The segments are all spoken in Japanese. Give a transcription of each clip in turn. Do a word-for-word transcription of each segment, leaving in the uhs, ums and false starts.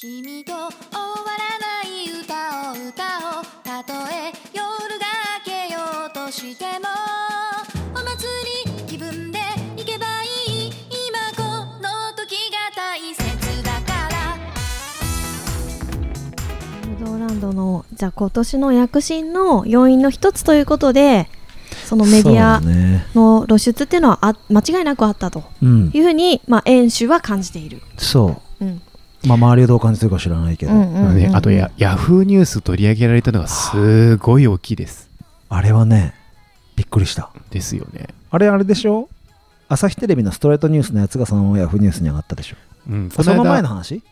君と終わらない歌を歌おう、たとえ夜が明けようとしても、お祭り気分で行けばいい、今この時が大切だから。ブドウランドのじゃあ今年の躍進の要因の一つということで、そのメディアの露出っていうのはあ間違いなくあったというふうに、まあ、演習は感じている。そう、うん、まあ、周りはどう感じてるか知らないけど、うんうんうんうん、あとヤフーニュース取り上げられたのがすごい大きいです。あれはねびっくりしたですよね。あれあれでしょ、朝日テレビのストレートニュースのやつがそのままヤフーニュースに上がったでしょ、うん、その前の話、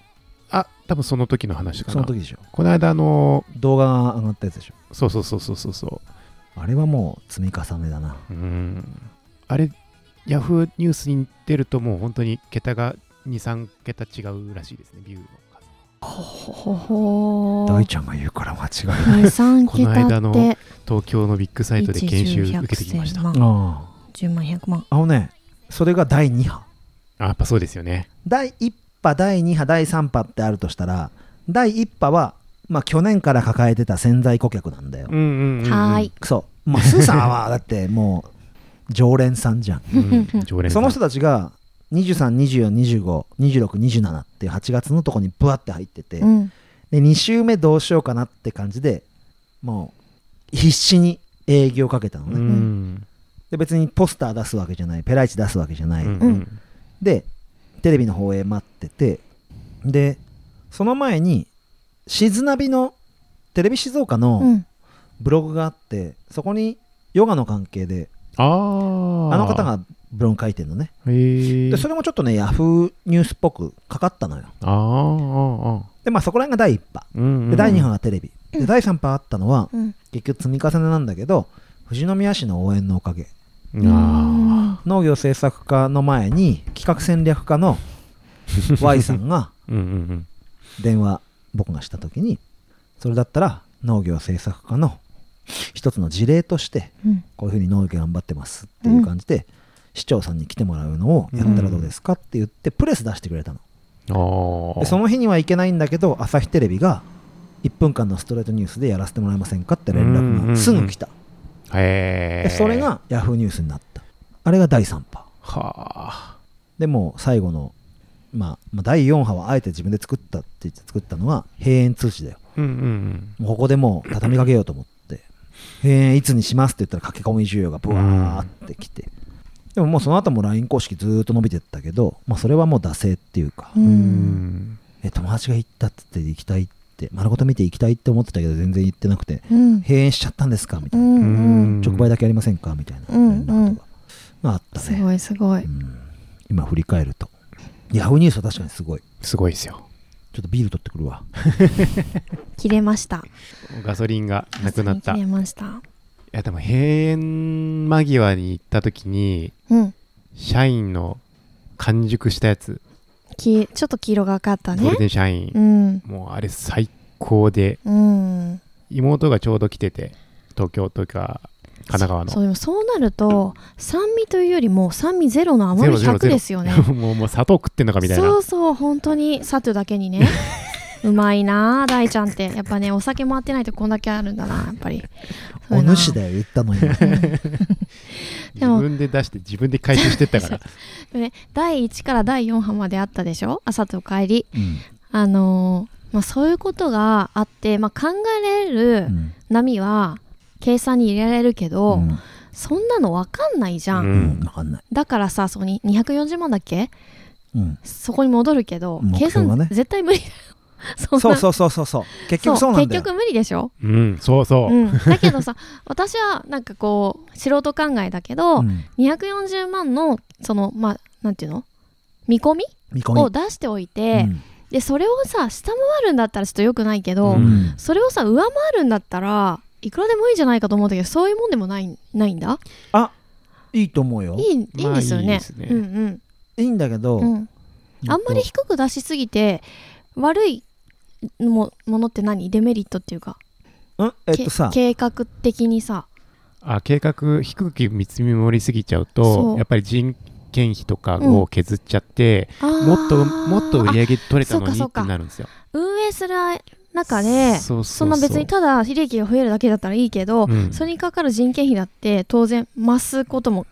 あ、多分その時の話かな。その時でしょ。この間あの動画が上がったやつでしょ。そうそうそうそうそうそう、あれはもう積み重ねだな。うーん、あれヤフーニュースに出るともう本当に桁が に,さん 桁違うらしいですね、ビューの数。ほほほ、大ちゃんが言うから間違いない。この間の東京のビッグサイトで研修受けてきました。じゅうまんひゃくまん。あのね、それがだいに波。あ、やっぱそうですよね。だいいち波、だいに波、だいさん波ってあるとしたら、だいいち波はまあ、去年から抱えてた潜在顧客なんだよ。うんうんうん、はい。そう。まあ、スーさんはだってもう常連さんじゃん。うん、常連さん。その人たちがにじゅうさん、にじゅうよん、にじゅうご、にじゅうろく、にじゅうななっていうはちがつのとこにブワって入ってて、うん、でに週目どうしようかなって感じで、もう必死に営業かけたのね。うん、で別にポスター出すわけじゃない、ペライチ出すわけじゃない。うんうん、でテレビの放映待ってて、でその前にしずなびのテレビ静岡のブログがあって、うん、そこにヨガの関係で あ, あの方がブログ書いてるのね。へでそれもちょっとねヤフーニュースっぽくかかったのよ。ああ、でまあそこら辺がだいいち波、うんうん、でだいに波がテレビ、うん、でだいさん波あったのは、うん、結局積み重ねなんだけど、富士宮市の応援のおかげ。あ、農業政策課の前に企画戦略課の Y さんが電話僕がしたときに、それだったら農業政策課の一つの事例としてこういうふうに農業頑張ってますっていう感じで市長さんに来てもらうのをやったらどうですかって言ってプレス出してくれたの、うん、でその日には行けないんだけど朝日テレビがいっぷんかんのストレートニュースでやらせてもらえませんかって連絡がすぐ来た、うんうんうん、へでそれがヤフーニュースになった。あれがだいさん波。はでも最後のまあ、だいよん波はあえて自分で作ったって言って作ったのは閉園通知だよ、うんうんうん、もうここでもう畳みかけようと思って閉園いつにしますって言ったら駆け込み需要がブワーってきて、でももうその後も ライン 公式ずーっと伸びてったけど、まあ、それはもう惰性っていうか、うん、え友達が行ったって言って行きたいって丸ごと見て行きたいって思ってたけど全然行ってなくて、うん、閉園しちゃったんですかみたいな、うんうん、直売だけやりませんかみたいな、うんうん、まあ、あったね。すごいすごい、うん、今振り返るとヤフーニュースは確かにすごいすごいですよ。ちょっとビール取ってくるわ。切れました。ガソリンがなくなった。切れました。いやでも閉園間際に行った時に、うん、社員の完熟したやつきちょっと黄色がかったね、ゴールデン社員、うん、もうあれ最高で、うん、妹がちょうど来てて東京というか神奈川の そ, そうそうなると酸味というよりも酸味ゼロの甘みひゃくですよね。ゼロゼロゼロも, うもう砂糖食ってんのかみたいな。そうそう、本当に砂糖だけにね。うまいなあ大ちゃんって。やっぱねお酒も合ってないとこんだけあるんだな、やっぱりお主だよ言ったのよ。自分で出して自分で回収してったから。で、ね、だいいちからだいよん波まであったでしょ、朝と帰り、うん、あのーまあ、そういうことがあって、まあ、考えられる波は、うん、計算に入れられるけど、うん、そんなの分かんないじゃん、うん、分かんない。だからさ、そこににひゃくよんじゅうまんだっけ、うん、そこに戻るけど、ね、計算絶対無理だよ。そんなそうそうそうそうそう、結局そうなんだよ。結局無理でしょ、うん、そうそう、うん、だけどさ、私はなんかこう素人考えだけど、うん、にひゃくよんじゅうまんのそのまあなんていうの見込み、見込みを出しておいて、うん、でそれをさ下回るんだったらちょっと良くないけど、うん、それをさ上回るんだったらいくらでもいいんじゃないかと思うんだけど、そういうもんでもないんだ。あ、いいと思うよ。いい、いいんですよね。まあ、いいですね。うんうん。いいんだけど、うん、あんまり低く出しすぎて悪いものって何？デメリットっていうか。ん？えっとさ、計画的にさ。あ、計画低く見積もりすぎちゃうと、やっぱり人件費とかを削っちゃって、うん、もっともっと売り上げ取れたのにってなるんですよ。運営する中で そ, う そ, う そ, うそんな別にただ利益が増えるだけだったらいいけど、うん、それにかかる人件費だって当然増すことも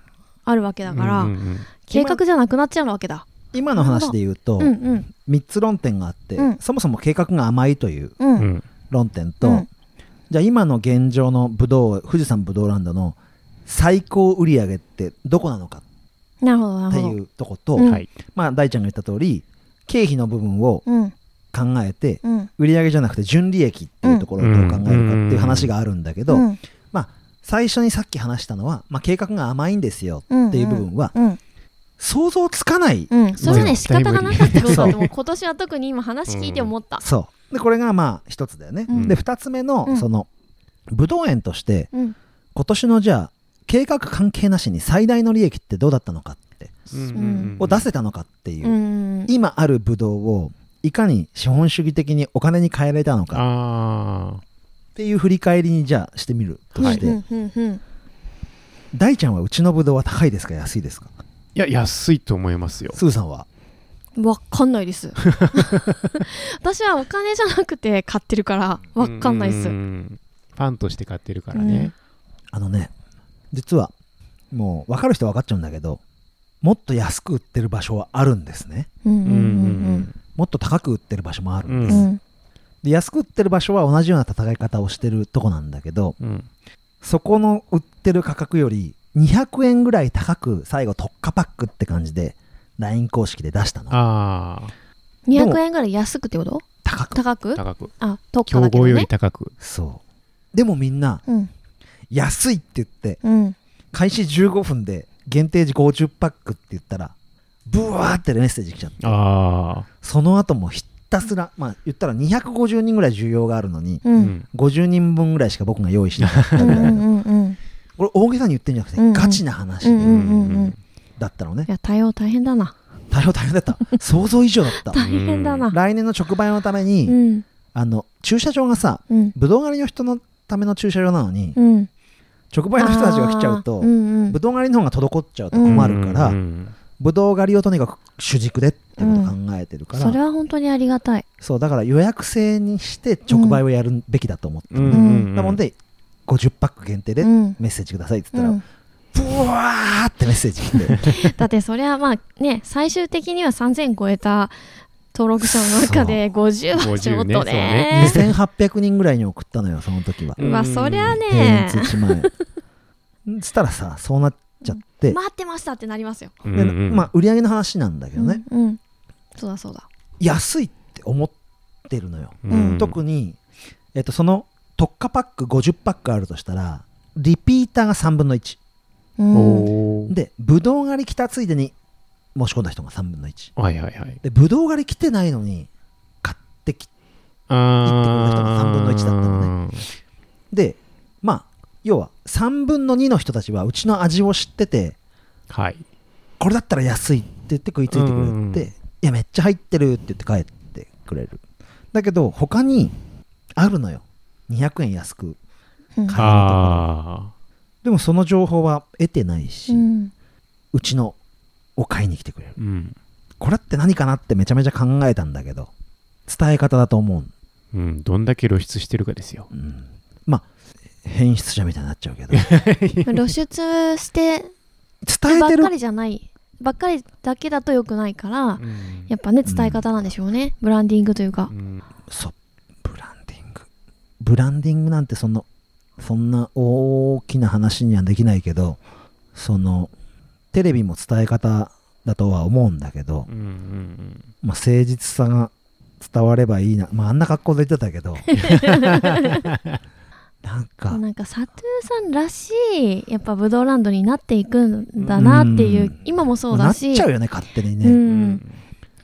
あるわけだから、うんうんうん、計画じゃなくなっちゃうわけだ。今の話で言うと、うんうん、みっつ論点があって、うん、そもそも計画が甘いという論点と、うんうん、じゃあ今の現状のブドウ富士山ブドウランドの最高売り上げってどこなのかっていうとこと、うんまあ、大ちゃんが言った通り経費の部分を考えて、うん、売り上げじゃなくて純利益っていうところをどう考えるかっていう話があるんだけど、うんまあ、最初にさっき話したのは、まあ、計画が甘いんですよっていう部分は、うんうんうん想像つかない、うん、それはね仕方がなかった部分でも今年は特に今話聞いて思った、うん、そうでこれがまあ一つだよね、うん、でふたつめのそのぶどう園として、うん、今年のじゃあ計画関係なしに最大の利益ってどうだったのかって、うん、を出せたのかっていう、うん、今あるぶどうをいかに資本主義的にお金に変えられたのかあっていう振り返りにじゃあしてみるとして、はいうん、大ちゃんはうちのぶどうは高いですか安いですか。いや安いと思いますよ。スーさんはわかんないです私はお金じゃなくて買ってるからわかんないです。うんファンとして買ってるからね、うん、あのね実はもう分かる人は分かっちゃうんだけどもっと安く売ってる場所はあるんですね、うんうんうんうん、もっと高く売ってる場所もあるんです、うん、で安く売ってる場所は同じような戦い方をしてるとこなんだけど、うん、そこの売ってる価格よりにひゃくえんぐらい高く最後特価パックって感じで ライン 公式で出したの。あにひゃくえんぐらい安くってこと？高く高く高くあ特価だけどね競合より高くそうでもみんな、うん、安いって言って、うん、開始じゅうごふんで限定時ごじゅうパックって言ったらブワーってメッセージ来ちゃってあその後もひたすらまあ言ったらにひゃくごじゅうにんぐらい需要があるのに、うん、ごじゅうにんぶんぐらいしか僕が用意しなかったぐらいのこれ大げさに言ってんじゃなくて、うんうん、ガチな話で、うんうんうん、だったのね。いや対応大変だな。対応大変だった想像以上だった大変だな。来年の直売のために、うん、あの駐車場がさ、うん、ぶどう狩りの人のための駐車場なのに、うん、直売の人たちが来ちゃうと、うんうん、ぶどう狩りの方が滞っちゃうと困るから、うんうん、ぶどう狩りをとにかく主軸でってことを考えてるから、うん、それは本当にありがたい。そうだから予約制にして直売をやるべきだと思ってる、ねうんうん、だもんでごじゅうパック限定でメッセージくださいって言ったら、うん、ブワーってメッセージ来てだってそれはまあね最終的にはさんぜん超えた登録者の中でごじゅうはちょっと ね, ね, ねにせんはっぴゃくにんぐらいに送ったのよその時は。うわそりゃねいちまんえんつったらさそうなっちゃって待ってましたってなりますよ。で、まあ、売り上げの話なんだけどね、うんうん、そうだそうだ安いって思ってるのよ、うん、特に、えっと、その特価パックごじゅうパックあるとしたらリピーターがさんぶんのいち、うん、でぶどう狩り来たついでに申し込んだ人がさんぶんのいち、はいはいはい、でぶどう狩り来てないのに買ってきてくれた人がさんぶんのいちだったのね。でまあ要はさんぶんのにの人たちはうちの味を知ってて、はい、これだったら安いって言って食いついてくれて、うん、いやめっちゃ入ってるって言って帰ってくれる。だけど他にあるのよにひゃくえん安く買えるところ、うん、でもその情報は得てないし、うん、うちのを買いに来てくれる、うん、これって何かなってめちゃめちゃ考えたんだけど伝え方だと思う、うん、どんだけ露出してるかですよ、うん、まあ変質者みたいになっちゃうけど露出して伝えてるばっかりじゃないばっかりだけだと良くないから、うん、やっぱね伝え方なんでしょうね、うん、ブランディングというか、うん、そうブランディングなんてそのそんな大きな話にはできないけどそのテレビも伝え方だとは思うんだけど、うんうんうんまあ、誠実さが伝わればいいな、まあ、あんな格好で言ってたけどなんかなんかサトゥーさんらしいやっぱブドウランドになっていくんだなっていう、うん、今もそうだし、まあ、なっちゃうよね勝手にね、うんうん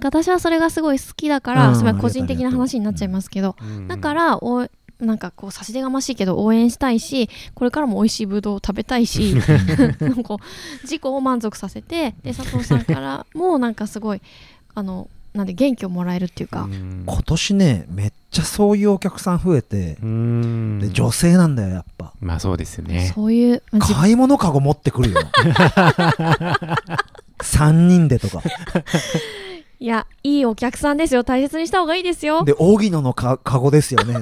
私はそれがすごい好きだからそれは個人的な話になっちゃいますけど、うん、だからおなんかこう差し出がましいけど応援したいしこれからも美味しいぶどうを食べたいしなんか自己を満足させてで佐藤さんからもなんかすごいあのなんで元気をもらえるっていうかうん今年ねめっちゃそういうお客さん増えてうんで女性なんだよやっぱまあそうですよねそういう、まあ、買い物かご持ってくるよさんにんでとかいや、いいお客さんですよ、大切にした方がいいですよ。で、荻野のかカゴですよね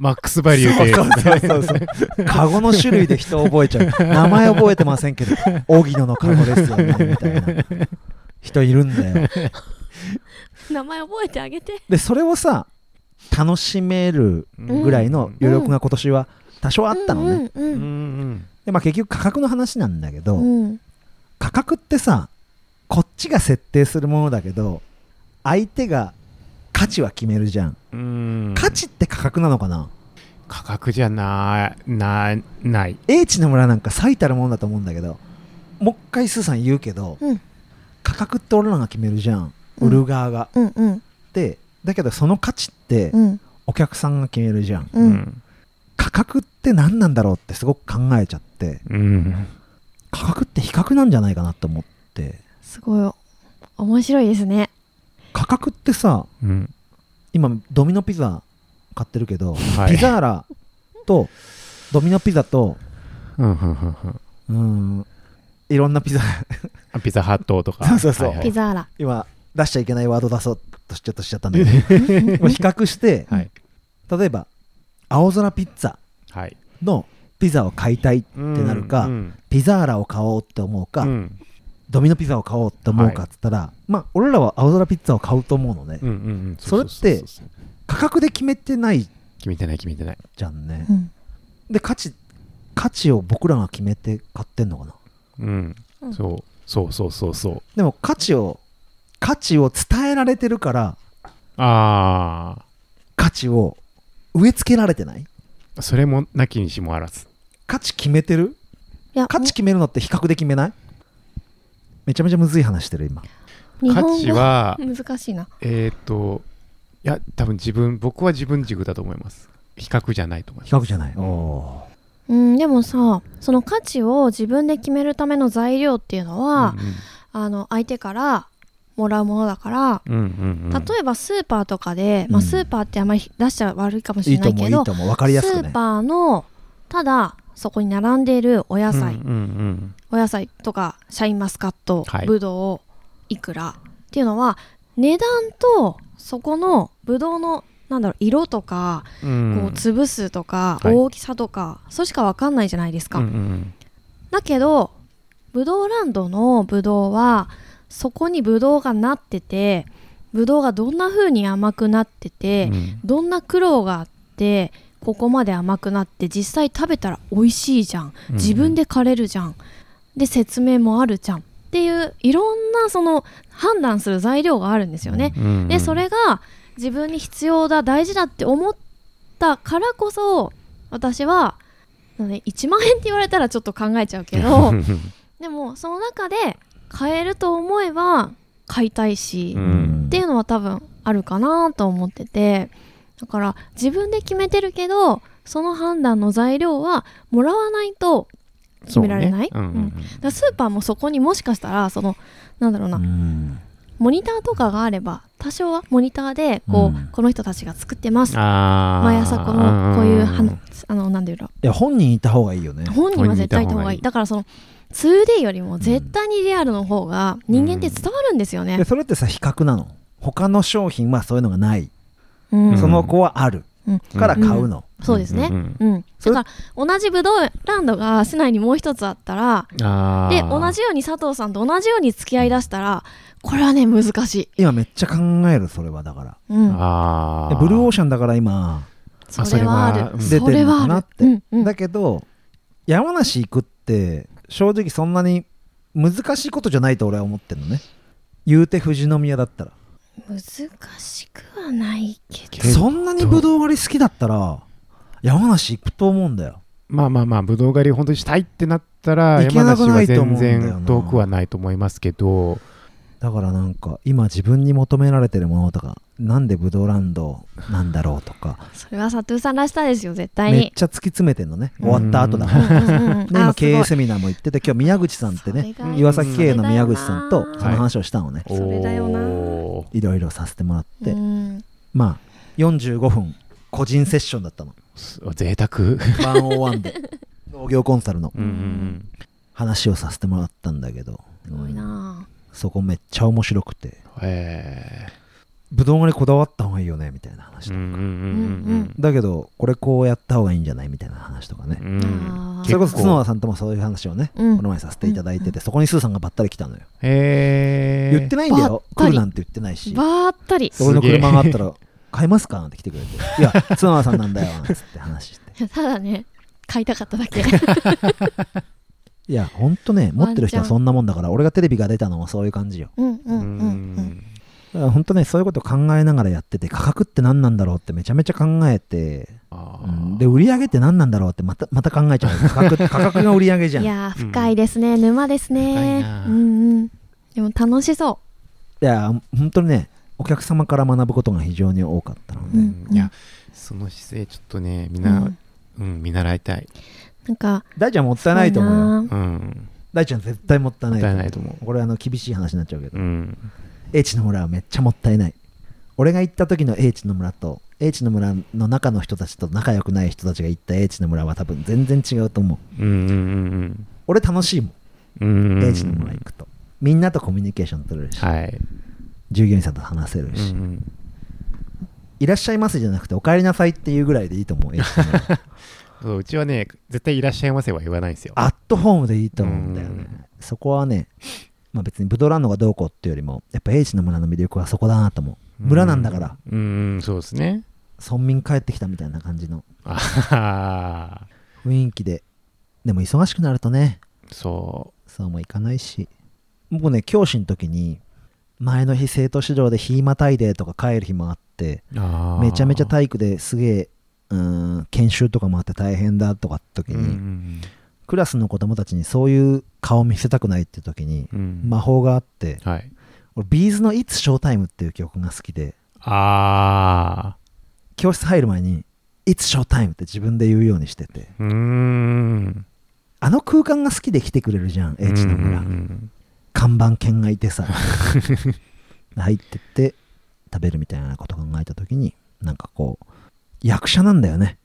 マックスバリューでそうそうそうそうカゴの種類で人覚えちゃう名前覚えてませんけど荻野のカゴですよねみたいな人いるんだよ名前覚えてあげて。でそれをさ楽しめるぐらいの余力が今年は多少あったのね、うんうんうん、で、まあ、結局価格の話なんだけど、うん、価格ってさこっちが設定するものだけど相手が価値は決めるじゃん。うーん、価値って価格なのかな。価格じゃな い, な, ない H の村なんか最たるものだと思うんだけど、もう一回スーさん言うけど、うん、価格って俺らが決めるじゃん、売る側が、うんうんうん、でだけどその価値ってお客さんが決めるじゃん、うんうん、価格って何なんだろうってすごく考えちゃって、うん、価格って比較なんじゃないかなと思って。すごい面白いですね。価格ってさ、うん、今ドミノピザ買ってるけど、はい、ピザーラとドミノピザとうんいろんなピザピザハットとかそうそうそう、はいはい、ピザーラ今出しちゃいけないワード出そうとしちゃったしちゃったんだけど比較して、はい、例えば青空ピッツァのピザを買いたいってなるか、はい、うん、ピザーラを買おうって思うか、うん、ドミノピザを買おうって思うかっつったら、はい、まあ俺らは青空ピッツァを買うと思うのね、うんうんうん、それって価格で決めてない決めてない決めてないじゃんね、うん、で価値価値を僕らが決めて買ってんのかな、うん、そうそうそうそうそう。でも価値を価値を伝えられてるから、あ、価値を植え付けられてない。それもなきにしもあらず。価値決めてる。いや、価値決めるのって比較で決めない。めちゃめちゃむずい話してる今。価値は難しいな。えっ、ー、といや多分自分僕は自分軸だと思います。比較じゃないと思います。比較じゃない。お、うん、でもさ、その価値を自分で決めるための材料っていうのは、うんうん、あの相手からもらうものだから、うんうんうん、例えばスーパーとかで、まあ、スーパーってあんまり出しちゃ悪いかもしれないけど、スーパーのただそこに並んでいるお野菜、うんうんうん、お野菜とかシャインマスカット、はい、ブドウ、いくらっていうのは値段とそこのブドウのなんだろう色とか、うん、こう粒数とか大きさとか、はい、そうしか分かんないじゃないですか、うんうん、だけどブドウランドのブドウはそこにブドウがなってて、ブドウがどんな風に甘くなってて、うん、どんな苦労があってここまで甘くなって実際食べたら美味しいじゃん、自分で枯れるじゃん、うん、で説明もあるじゃんっていういろんなその判断する材料があるんですよね、うんうん、でそれが自分に必要だ大事だって思ったからこそ私はなんでいちまんえんって言われたらちょっと考えちゃうけどでもその中で買えると思えば買いたいし、うん、っていうのは多分あるかなと思ってて、だから自分で決めてるけどその判断の材料はもらわないと決められない。そうね、うんうん、だからスーパーもそこにもしかしたらそのなんだろうな、うん、モニターとかがあれば多少はモニターでこう、うん、この人たちが作ってます、毎朝このこういう話、あのなんていうの、いや本人いた方がいいよね。本人は絶対いた方がいい。だからその ツーディー よりも絶対にリアルの方が人間って伝わるんですよね。うん、それってさ比較なの。他の商品はそういうのがない。うん、その子はある、うん、から買うの、うん、そうですね、うんうん、だから同じブドウランドが市内にもう一つあったら、あで同じように佐藤さんと同じように付き合いだしたらこれはね難しい。今めっちゃ考える。それはだから、うん、あでブルーオーシャンだから今それはある、出てるのかなって、うんうん、だけど山梨行くって正直そんなに難しいことじゃないと俺は思ってるのね。言うて富士宮だったら難しくはないけど、そんなにぶどう狩り好きだったら山梨行くと思うんだよ。まあまあまあぶどう狩り本当にしたいってなったら山梨は全然遠くはないと思いますけど、だからなんか今自分に求められてるものとか、なんでぶどうランドなんだろうとかそれは佐藤さんらしさですよ。絶対にめっちゃ突き詰めてんのね、終わった後だから今経営セミナーも行ってて、今日宮口さんってね、岩崎経営の宮口さんとその話をしたのね、はい、それだよないろいろさせてもらって、まあよんじゅうごふん個人セッションだったの。贅沢いちまるいちで農業コンサルの話をさせてもらったんだけど、すごいな。そこめっちゃ面白くて、えー、ぶどうにこだわった方がいいよねみたいな話とか、うんうんうんうん、だけどこれこうやった方がいいんじゃないみたいな話とかね、うん、それこそ角田さんともそういう話をね、うん、この前させていただいてて、うん、そこにスーさんがばったり来たのよ、えー、言ってないんだよ来るなんて言ってないしばったり俺の車があったら買いますかなんて来てくれていや角田さんなんだよなんつって話してただね買いたかっただけいやほんとね持ってる人はそんなもんだから俺がテレビが出たのもそういう感じよ、うんうんうんうん、だからほんとねそういうことを考えながらやってて価格って何なんだろうってめちゃめちゃ考えてあ、うん、で売り上げって何なんだろうってまたまた考えちゃう価格、 価格が売り上げじゃんいや深いですね、うん、沼ですね深い、うんうん、でも楽しそういやほんとにねお客様から学ぶことが非常に多かったので、うんうん、いやその姿勢ちょっとねみんな、うんうん、見習いたいなんか大ちゃんもったいないと思うよ、うん、大ちゃん絶対もったいないと思 う, もったいないと思うこれあの厳しい話になっちゃうけど、うん、英知の村はめっちゃもったいない俺が行った時の英知の村と英知の村の中の人たちと仲良くない人たちが行った英知の村は多分全然違うと思 う,、うんうんうん、俺楽しいも ん,、うんうんうん、英知の村行くとみんなとコミュニケーション取れるし、はい、従業員さんと話せるし、うんうん、いらっしゃいますじゃなくてお帰りなさいっていうぐらいでいいと思う英知の村そううちはね絶対いらっしゃいませは言わないんですよアットホームでいいと思うんだよねそこはね、まあ、別にブドウランドがどうこうっていうよりもやっぱ英知の村の魅力はそこだなと思う村なんだからうーんそうですね村民帰ってきたみたいな感じのあ雰囲気ででも忙しくなるとねそうそうもいかないし僕ね教師の時に前の日生徒指導で日またいでとか帰る日もあってあめちゃめちゃ体育ですげえうん研修とかもあって大変だとかって時に、うんうんうん、クラスの子供たちにそういう顔見せたくないって時に、うん、魔法があって、はい、俺ビーズの It's Showtime っていう曲が好きであ教室入る前に It's Showtime って自分で言うようにしててうーんあの空間が好きで来てくれるじゃん H の村、うんうんうん、看板犬がいてさ入ってって食べるみたいなこと考えた時になんかこう役者なんだよね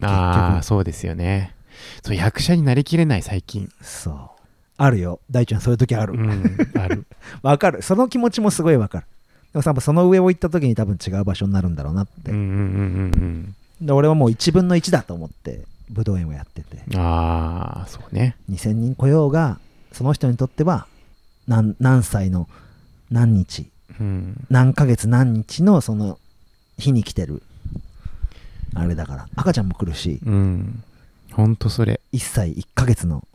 ああそうですよねそう役者になりきれない最近そうあるよ大ちゃんそういう時ある、うん、あるわかるその気持ちもすごいわかるでもさその上を行った時に多分違う場所になるんだろうなって、うんうんうんうん、で俺はもういちぶんのいちだと思って武道園をやっててああそうねにせんにん来ようがその人にとっては 何, 何歳の何日、うん、何ヶ月何日のその日に来てるあれだから赤ちゃんも来るし、うん、ほんとそれいっさいいっかげつの、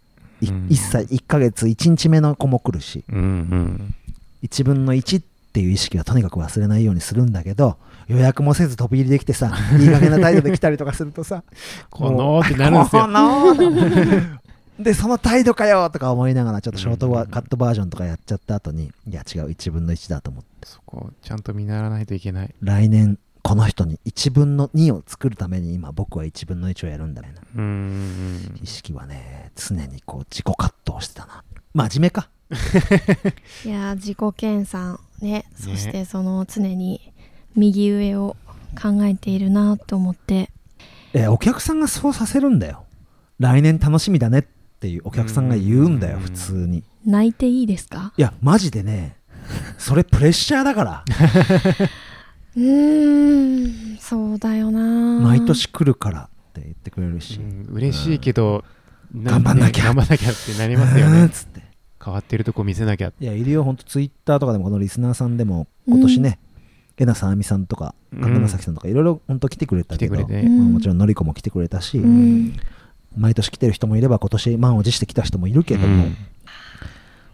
うん、いっさいいっかげついちにちめの子も来るし、うんうん、いちぶんのいちっていう意識はとにかく忘れないようにするんだけど予約もせず飛び入りできてさいい加減な態度で来たりとかするとさこのーってなるんですよこのーでその態度かよとか思いながらちょっとショートカットバージョンとかやっちゃった後にいや違ういちぶんのいちだと思ってそこちゃんと見習わないといけない来年この人にいちぶんのにを作るために今僕はいちぶんのいちをやるんだみたいなうーん意識はね常にこう自己葛藤してたな真面目かいや自己研鑽 ね, ねそしてその常に右上を考えているなと思ってえお客さんがそうさせるんだよ来年楽しみだねっていうお客さんが言うんだよ普通に泣いていいですかいやマジでねそれプレッシャーだからうーんそうだよな毎年来るからって言ってくれるし、うん、嬉しいけど、うん、頑張んなきゃ頑張んなきゃってなりますよねつって変わってるとこ見せなきゃいやいるよほんとツイッターとかでもこのリスナーさんでも今年ね、うん、えなさんあみさんとか神田正輝さんとかいろいろほんと来てくれたけど来てくれて、うん、もちろんのりこも来てくれたし、うん、毎年来てる人もいれば今年満を持して来た人もいるけども、うん、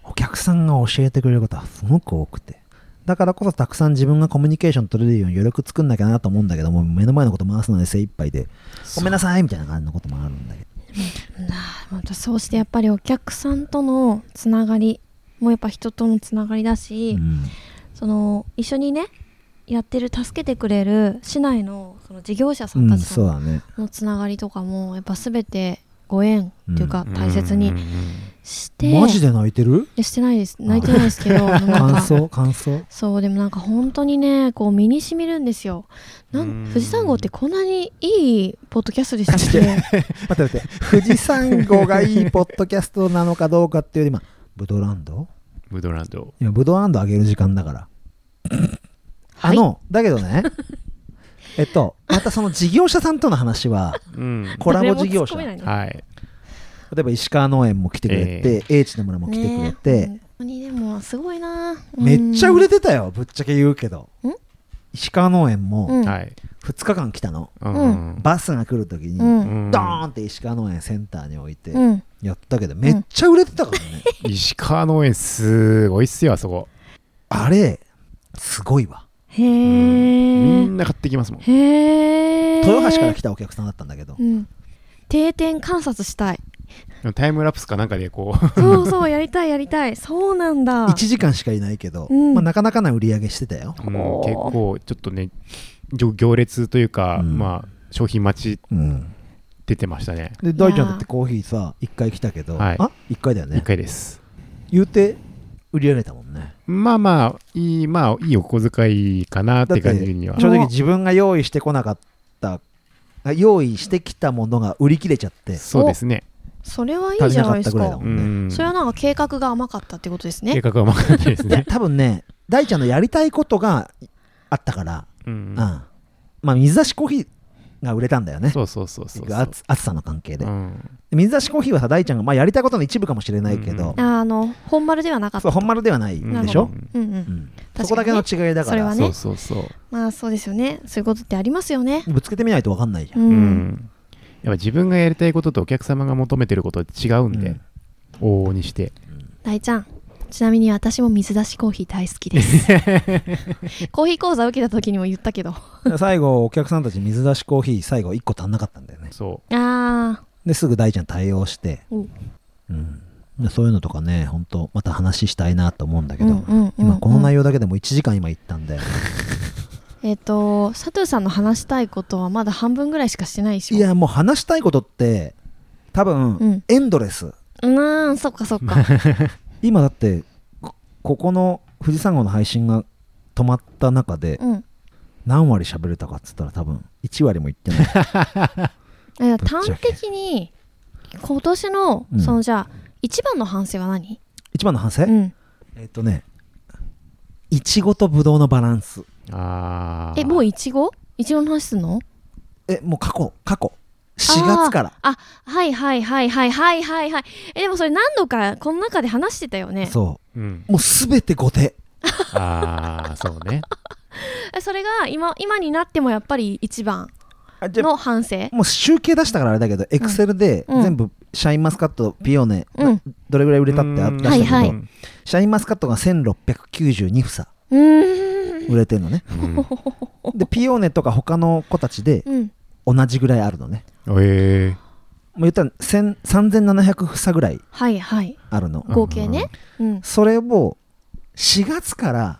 お客さんが教えてくれることはすごく多くてだからこそたくさん自分がコミュニケーション取れるように余力作んなきゃなと思うんだけども目の前のこと回すので精一杯でごめんなさいみたいな感じのこともあるんだけどそうしてやっぱりお客さんとのつながりもやっぱ人とのつながりだし、うん、その一緒にねやってる助けてくれる市内 の, その事業者さんたちのつながりとかもやっぱ全てご縁っていうか大切にしてマジで泣いてる？してないです泣いてないですけどなんか感想感想そうでもなんか本当にねこう身にしみるんですよなん富士山号ってこんなにいいポッドキャストでしたっけ待って待って富士山号がいいポッドキャストなのかどうかっていうよりまブドウランドブドウランド。いやブドウランドあげる時間だからあの、はい、だけどねえっとまたその事業者さんとの話は、うん、コラボ事業者、ね、はい、例えば石川農園も来てくれて、えー、英知の村も来てくれて、ね、本当にでもすごいな、うん、めっちゃ売れてたよぶっちゃけ言うけど、ん石川農園もふつかかん来たの、うん、バスが来るときに、うん、ドーンって石川農園センターに置いてやったけど、うん、めっちゃ売れてたからね石川農園すごいっすよあそこ、あれすごいわ、へー、うん、みんな買ってきますもん、へー、豊橋から来たお客さんだったんだけど、うん、定点観察したい、タイムラプスかなんかでこうそうそうやりたいやりたい、そうなんだ、いちじかんしかいないけど、うん、まあ、なかなかな売り上げしてたよ、うん、結構ちょっとね行列というか、うん、まあ、商品待ち、うん、出てましたね。で大ちゃんだってコーヒーさいっかい来たけど、はい、あいっかいだよね、いっかいです言うて売り上げたもんね、まあまあいい、まあいいお小遣いかなって感じには。正直自分が用意してこなかった用意してきたものが売り切れちゃって、そうですね、それはいいじゃないです か, か、ね、それはなんか計画が甘かったってことですね。計画が甘かったですね多分ね大ちゃんのやりたいことがあったから、うんうん、まあ、水出しコーヒーが売れたんだよね、そうそうそうそう、暑さの関係で、うん、水出しコーヒーはさ大ちゃんが、まあ、やりたいことの一部かもしれないけど、うん、あの本丸ではなかった、そう本丸ではないでしょ、うんうんうん、そこだけの違いだから、それはね、そうそうそう、まあそうですよね、そういうことってありますよね、ぶつけてみないと分かんないじゃん、うんうん、やっぱ自分がやりたいこととお客様が求めてることは違うんで、往々にして、うん、大ちゃん、ちなみに私も水出しコーヒー大好きですコーヒー講座受けた時にも言ったけど最後お客さんたち水出しコーヒー最後いっこ足んなかったんだよね、そうあですぐ大ちゃん対応して、うんうん、そういうのとかね、本当また話したいなと思うんだけど、うんうんうんうん、今この内容だけでもいちじかん今言ったんだよねえーと、佐藤さんの話したいことはまだ半分ぐらいしかしてないでしょ。いやもう話したいことって多分、うん、エンドレス。うーん、そっかそっか今だって こ, ここの富士山号の配信が止まった中で、うん、何割喋れたかっつったら多分いちわりもいってないいや端的に今年の、うん、そのじゃあ一番の反省は何？一番の反省、うん、えーとねいちごとぶどうのバランス。あえもういちごいちごの話すんの？えもう過去過去しがつから、ああはいはいはいはいはいはいはい、えでもそれ何度かこの中で話してたよね、そう、うん、もうすべて後手ああそうねそれが 今, 今になってもやっぱり一番の反省、もう集計出したからあれだけど、エクセルで全部シャインマスカット、ピオーネ、うん、どれぐらい売れたって出したけど、はいはい、シャインマスカットがせんろっぴゃくきゅうじゅうにふさうーん売れてんのね、うん、でピオーネとか他の子たちで同じぐらいあるのね、うん、えー、もう言ったらさんぜんななひゃくふさぐらいあるの、はいはい、合計ね、うん、それをしがつから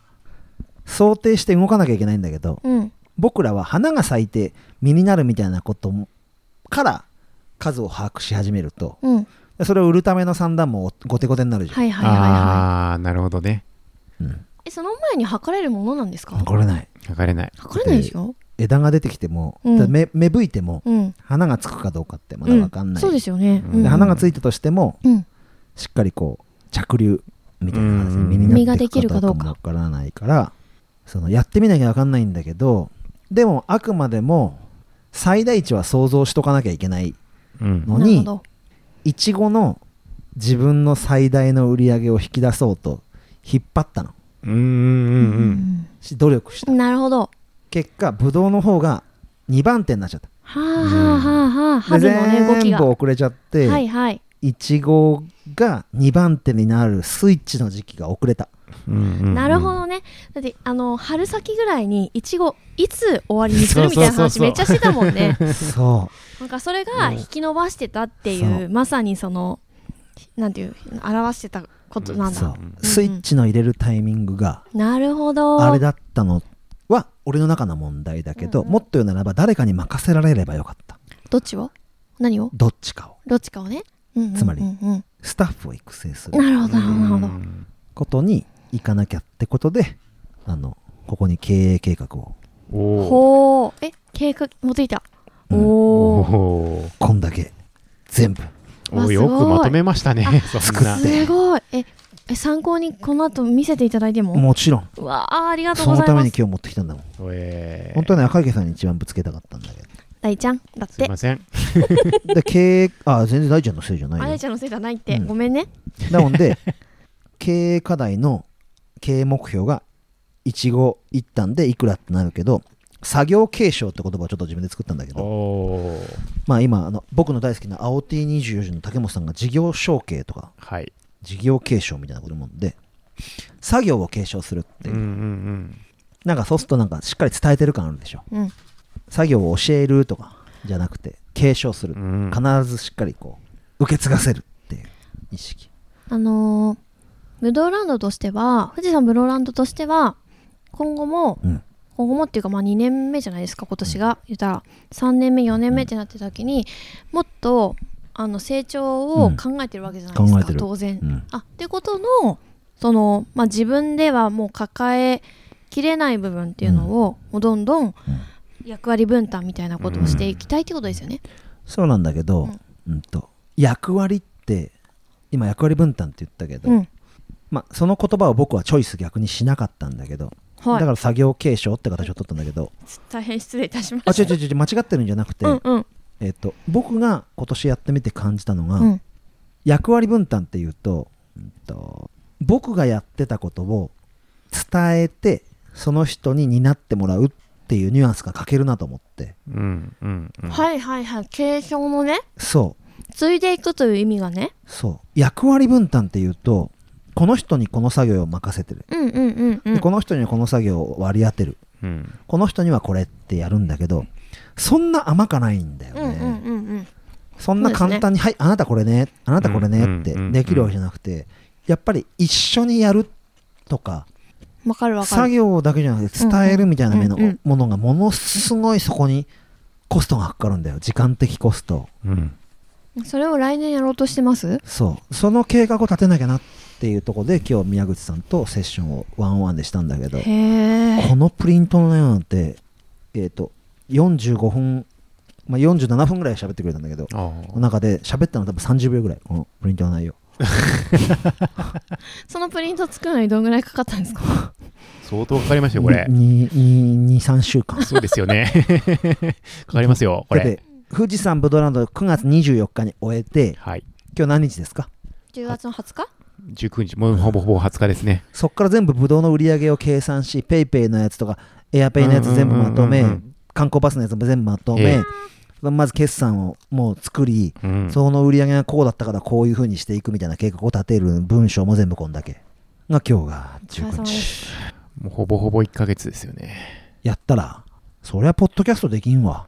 想定して動かなきゃいけないんだけど、うん、僕らは花が咲いて実になるみたいなことから数を把握し始めると、うん、それを売るための算段もゴテゴテになるじゃん、はいはいはいはい、あーなるほどね、うん、その前に測れるものなんですか？測れない測れない測れないでしょ。枝が出てきても、うん、芽, 芽吹いても、うん、花がつくかどうかってまだ分かんない、うん、そうですよね、うん、で花がついたとしても、うん、しっかりこう着流みたいな感じで、うん、実ができるかどうかも分からないから、そのやってみなきゃ分かんないんだけど、でもあくまでも最大値は想像しとかなきゃいけないのに、うん、いちごの自分の最大の売り上げを引き出そうと引っ張ったの、うんうんうん、努力した。なるほど。結果ブドウの方がにばんてになっちゃった。はあはあはあはあ。春のね動きが全部遅れちゃって、はいはい。いちごがにばんてになるスイッチの時期が遅れた。うんうんうん、なるほどね。だってあの春先ぐらいにいちごいつ終わりにするみたいな話めっちゃしてたもんね。そう。なんかそれが引き伸ばしてたっていう、うん、まさにそのなんていう表してた。ことなんだ、そう、うんうん、スイッチの入れるタイミングがなるほどあれだったのは俺の中の問題だけど、うんうん、もっと言うならば誰かに任せられればよかった。どっちを何をどっちかをどっちかをね、うんうんうんうん、つまりスタッフを育成するなるほどなるほどことにいかなきゃってことで、あのここに経営計画をおーえ計画持っていた、うん、おおこんだけ全部およくまとめましたね。そんなすごい。え、え、参考にこの後見せていただいても。もちろん。うわあ、ありがとうございます。そのために今日持ってきたんだもん。えー、本当はね、赤池さんに一番ぶつけたかったんだけど。大ちゃんだって。すいません。で経営あ全然大ちゃんのせいじゃないよ。大ちゃんのせいじゃないって、うん、ごめんね。なので経営課題の経営目標が一期一短でいくらってなるけど、作業継承って言葉をちょっと自分で作ったんだけど、おまあ今あの僕の大好きな青 ティーにじゅうよじの竹本さんが事業承継とか、はい、事業継承みたいなこともんで作業を継承するっていう、うんうんうん、なんかそうするとなんかしっかり伝えてる感あるでしょ、うん、作業を教えるとかじゃなくて継承する、うん、必ずしっかりこう受け継がせるっていう意識。あのー、ブドウランドとしては富士山ブドウランドとしては今後も、うん今後もっていうか、まあにねんめじゃないですか今年が、言ったらさんねんめよねんめってなってた時に、うん、もっとあの成長を考えてるわけじゃないですか、うん、当然、うん、あってことのその、まあ、自分ではもう抱えきれない部分っていうのを、うん、もうどんどん役割分担みたいなことをしていきたいってことですよね、うんうん、そうなんだけど、うんうん、と役割って今役割分担って言ったけど、うんまあ、その言葉を僕はチョイス逆にしなかったんだけど、はい、だから作業継承って形を取ったんだけど、大変失礼いたしました。あ、違う違う違う、間違ってるんじゃなくて、うんうんえー、と僕が今年やってみて感じたのが、うん、役割分担っていうと、うん、と僕がやってたことを伝えてその人に担ってもらうっていうニュアンスが欠けるなと思って、うんうんうん、はいはいはい、継承のね、そう継いでいくという意味がね、そう役割分担っていうとこの人にこの作業を任せてる、うんうんうんうん、でこの人にこの作業を割り当てる、うん、この人にはこれってやるんだけど、そんな甘かないんだよね、うんうんうんうん、そんな簡単に、ね、はいあなたこれねあなたこれねってできるわけじゃなくて、やっぱり一緒にやるとか、わかるわかる、作業だけじゃなくて伝えるみたいなもの、うんうん、ものがものすごいそこにコストがかかるんだよ、時間的コスト、うん、それを来年やろうとしてます。そうその計画を立てなきゃなってっていうところで今日宮口さんとセッションをワンオンワンでしたんだけど、へこのプリントの内容なんて、えー、とよんじゅうごふん、まあ、よんじゅうななふんぐらい喋ってくれたんだけど、の中で喋ったの多分さんじゅうびょうぐらい、このプリントの内容そのプリント作るのにどんぐらいかかったんですか相当かかりましたよこれ、に、さんしゅうかん。そうですよねかかりますよこれ。で富士山ブドウランドくがつにじゅうよっかに終えて、はい、今日何日ですか。じゅうがつのはつか、じゅうくにち、もうほぼほぼはつかですね。そっから全部ブドウの売り上げを計算し、ペイペイのやつとかエアペイのやつ全部まとめ、うんうんうんうん、観光バスのやつも全部まとめ、えー、まず決算をもう作り、うん、その売り上げがこうだったからこういう風にしていくみたいな計画を立てる文章も全部こんだけが今日がじゅうくにち。もうほぼほぼいっかげつですよね。やったらそりゃポッドキャストできんわ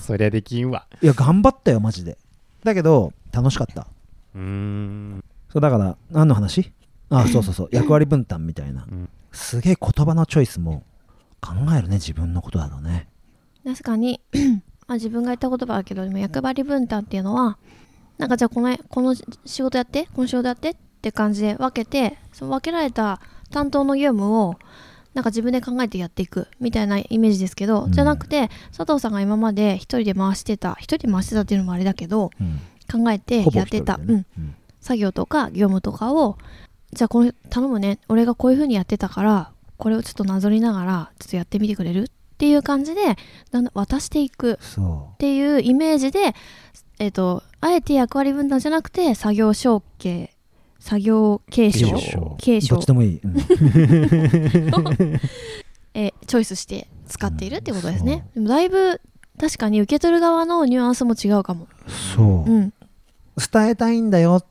そりゃできんわ。いや頑張ったよマジで。だけど楽しかった。うーんだから何の話？ああそうそうそう役割分担みたいな、うん、すげえ言葉のチョイスも考えるね、自分のことだとね。確かにあ自分が言った言葉だけど、でも役割分担っていうのはなんかじゃあこの、この仕事やってこの仕事やってって感じで分けて、その分けられた担当の業務をなんか自分で考えてやっていくみたいなイメージですけど、うん、じゃなくて佐藤さんが今まで一人で回してた一人で回してたっていうのもあれだけど、うん、考えてやってた、ね、うん、うん作業とか業務とかを、じゃあこの頼むね俺がこういう風にやってたからこれをちょっとなぞりながらちょっとやってみてくれるっていう感じでだんだん渡していくっていうイメージで、えーと、あえて役割分担じゃなくて作業承継作業継承継承どっちでもいい、うんえー、チョイスして使っているってことですね、うん、でもだいぶ確かに受け取る側のニュアンスも違うかも。そう、うん、伝えたいんだよ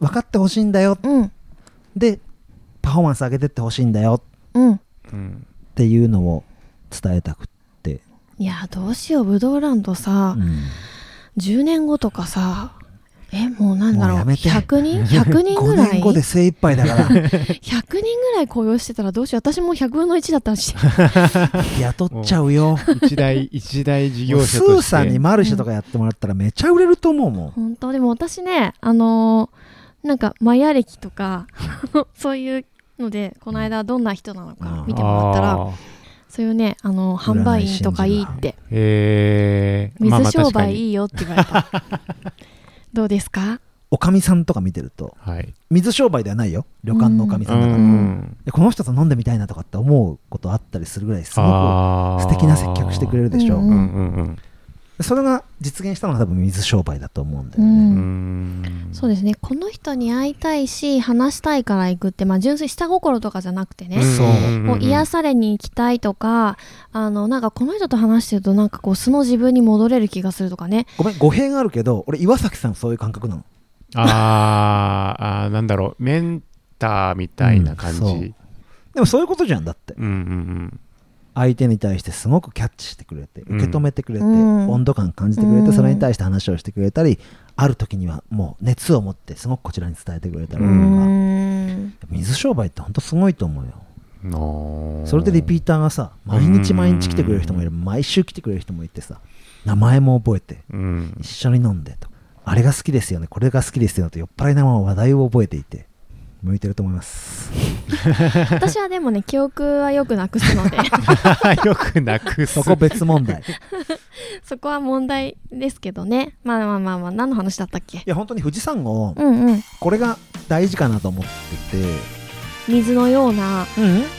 分かってほしいんだよ、うん、でパフォーマンス上げてってほしいんだよ、うん、っていうのを伝えたくって。いやどうしようブドウランドさ、うん、じゅうねんごとかさ、えもうなんだろうひゃくにんぐらいごねんごで精一杯だからひゃくにんぐらい雇用してたらどうしよう。私もひゃくぶんのいちだったし雇っちゃうよ一大一大事業者としてスーさんにマルシェとかやってもらったらめちゃ売れると思うもん、うん、本当。でも私ねあのーなんかマヤ歴とかそういうのでこの間どんな人なのか見てもらったら、そういうねあの販売員とかいいって、えー、水商売いいよって言われた、まあまあどうですかおかみさんとか見てると、はい、水商売ではないよ、旅館のおかみさんだから、うん、この人と飲んでみたいなとかって思うことあったりするぐらいすごく素敵な接客してくれるでしょう、うんうんうん、それが実現したのが多分水商売だと思うんだよね、うん、そうですね。この人に会いたいし話したいから行くって、まあ、純粋下心とかじゃなくてね、うん、もう癒されに行きたいとか、あのなんかこの人と話してるとなんかこう素の自分に戻れる気がするとかね。ごめん、語弊があるけど俺岩崎さんそういう感覚なの。ああ、なんだろう、メンターみたいな感じ、うん、でもそういうことじゃんだって、うんうんうん、相手に対してすごくキャッチしてくれて受け止めてくれて、うん、温度感感じてくれて、うん、それに対して話をしてくれたり、ある時にはもう熱を持ってすごくこちらに伝えてくれたりとか、うん、水商売って本当すごいと思うよ。それでリピーターがさ、毎日毎日来てくれる人もいれば、うん、毎週来てくれる人もいてさ、名前も覚えて、うん、一緒に飲んでとか、あれが好きですよね、これが好きですよと酔っ払いながら話題を覚えていて向いてると思います私はでもね、記憶はよくなくすのでよくなくすそこ別問題そこは問題ですけどね。まあまあまあ、まあ、何の話だったっけ。いや本当に富士山を、うんうん、これが大事かなと思ってて、水のような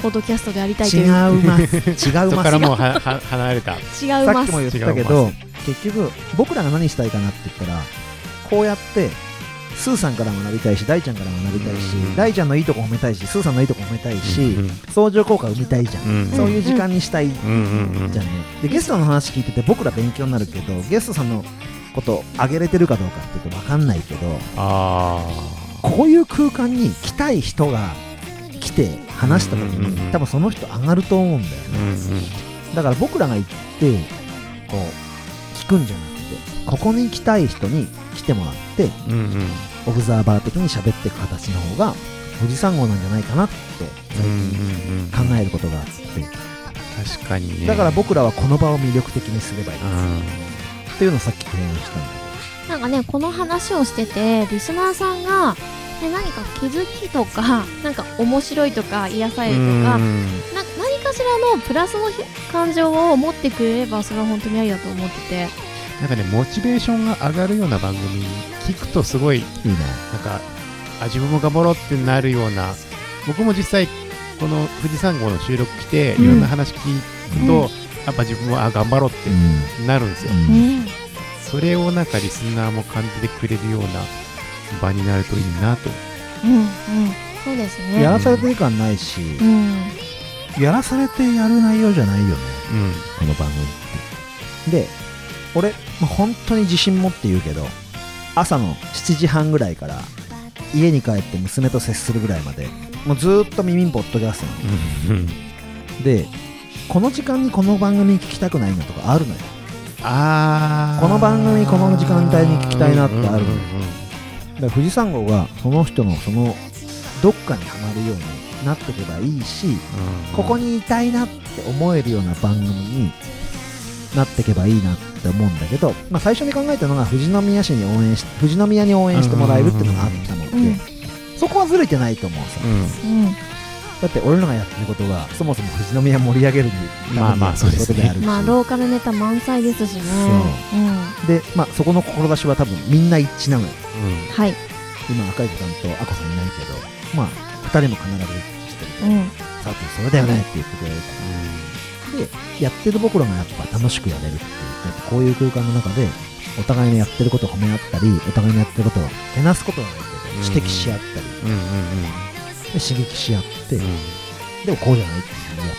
ポッドキャストでやりたいという、うん、違うます違うますそこからもうはは離れた違うます。さっきも言ったけど結局僕らが何したいかなって言ったら、こうやってスーさんから学びたいし、大ちゃんから学びたいし、うん、大ちゃんのいいとこ褒めたいし、スーさんのいいとこ褒めたいし、うん、相乗効果生みたいじゃん、うん、そういう時間にしたい、うん、じゃんね。でゲストの話聞いてて僕ら勉強になるけど、ゲストさんのことあげれてるかどうかって言うと分かんないけど、あこういう空間に来たい人が来て話した時に多分その人上がると思うんだよね、うん、だから僕らが行ってこう聞くんじゃなくて、ここに来たい人に来てもらって、うんうん、オブザーバー的に喋っていく形の方が富士山号なんじゃないかなって最近考えることがあって、うんうんうん、確かにね。だから僕らはこの場を魅力的にすればいいですっていうのをさっき提案したんだけど、なんかねこの話をしててリスナーさんが、ね、何か気づきとかなんか面白いとか癒されるとか、うんうん、な何かしらのプラスの感情を持ってくれればそれは本当にありだと思ってて、なんかね、モチベーションが上がるような番組聞くとすごいいいな、なんかあ自分も頑張ろうってなるような。僕も実際この富士山号の収録来て、うん、いろんな話聞くと、うん、やっぱ自分もあ頑張ろうってなるんですよ、うん、それをなんかリスナーも感じてくれるような場になるといいなと、うんうん、そうですね。やらされてる感ないし、うん、やらされてやる内容じゃないよね、うん、この番組って。で俺、まあ、本当に自信持って言うけど、朝のしちじはんぐらいから家に帰って娘と接するぐらいまでもうずっと耳にポッドキャストなので、この時間にこの番組聞きたくないなとかあるのよ。あこの番組この時間帯に聞きたいなってあるのよ、うんうんうん、だから富士山号がその人のそのどっかにはまるようになっていけばいいし、うんうん、ここにいたいなって思えるような番組になっていけばいいなって思うんだけど、まあ、最初に考えたのが富士宮市に応援し富士宮に応援してもらえるっていうのがあったので、うんうんうん、そこはずれてないと思うさ、うん、だって俺らがやってることがそもそも富士宮盛り上げるためにそういうことであるし、まあローカルネタ満載ですしね。そう、うん、で、まあ、そこの志は多分みんな一致なのよ、うん、はい。今赤池さんとあこさんいないけど、まあふたりも必ず一致してるから、うん、さてそれだよねって言ってくれるから、うんでやってる僕らがやっぱ楽しくやれるっていう、こういう空間の中でお互いのやってることを褒め合ったり、お互いのやってることをけなすことがないけど指摘し合ったり、うんうんうん、で刺激し合って、うん、でもこうじゃないっていうやっ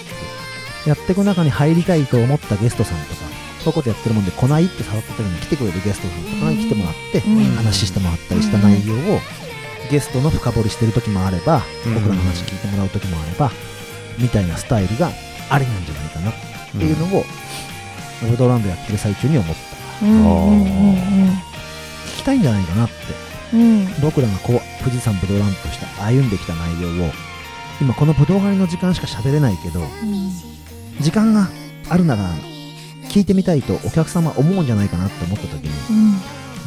てやっていく中に入りたいと思ったゲストさんとか、そういうことやってるもんで来ないって触った時に来てくれるゲストさんとかに来てもらって、うん、話してもらったりした内容をゲストの深掘りしてる時もあれば、僕らの話聞いてもらう時もあればみたいなスタイルがありなんじゃないかなっていうのを、うん、オブドランドやってる最中に思った、うんうんうんうん、聞きたいんじゃないかなって、うん、僕らがこう富士山武道館として歩んできた内容を今この武道館の時間しか喋れないけど、うん、時間があるなら聞いてみたいとお客様は思うんじゃないかなって思った時に、うん、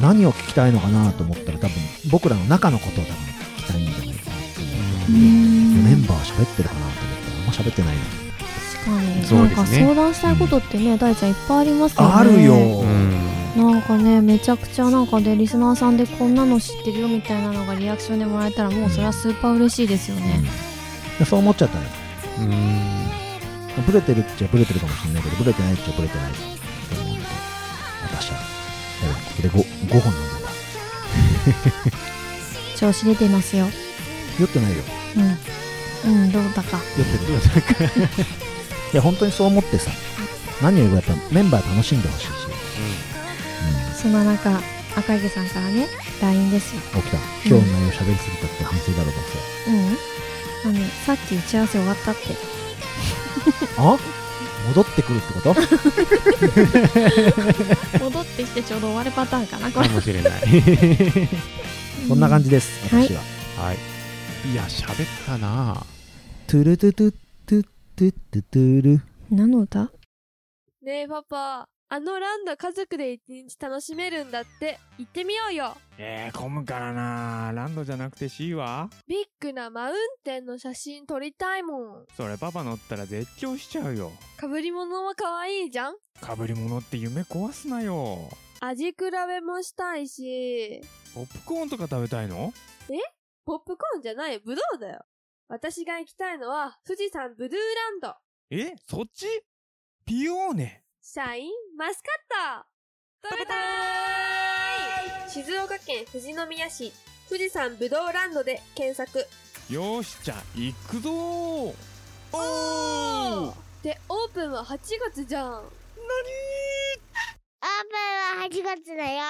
何を聞きたいのかなと思ったら多分僕らの中のことを多分聞きたいんじゃないかなって思った時に、うん、メンバーは喋ってるかなと思ったらあんま喋ってないな。はい、そうですね、なんか相談したいことってね、大ちゃんいっぱいありますよね。あるよ、うん、なんかね、めちゃくちゃなんかでリスナーさんでこんなの知ってるよみたいなのがリアクションでもらえたら、もうそれはスーパー嬉しいですよね、うん、そう思っちゃったね。うーん、ブレてるっちゃブレてるかもしれないけど、ブレてないっちゃブレてないと思って、私はこれで ご, ごほん飲んでた調子出てますよ。酔ってないよ。うん、うん、どうだか酔ってる、どうだかいや本当にそう思ってさ、何よりもやっぱメンバー楽しんでほしいし、うんうん、そんな中赤池さんからね ライン ですよ。起きた、今日の内容喋りすぎたって反省だろうと思って、うん、あのさっき打ち合わせ終わったってあ、戻ってくるってこと戻ってきてちょうど終わるパターンかな、これかもしれないそんな感じです、うん、私は、はい、はい、いや喋ったな。トゥルトゥトゥトゥトゥトゥトゥル、何の歌？ねえパパ、あのランド家族で一日楽しめるんだって、行ってみようよ。えー、混むからな。ランドじゃなくて C はビッグなマウンテンの写真撮りたいもん。それパパ乗ったら絶叫しちゃうよ。かぶり物は可愛いじゃん。かぶり物って夢壊すなよ。味比べもしたいし。ポップコーンとか食べたいの？え？ポップコーンじゃない、ブドウだよ。私が行きたいのは富士山ブルーランド。え？そっち？ピオーネ、シャインマスカット食べたーい。静岡県富士宮市富士山ぶどうランドで検索。よし、じゃあ行くぞー。おーで、オープンははちがつじゃん。なにー、オープンははちがつだよ。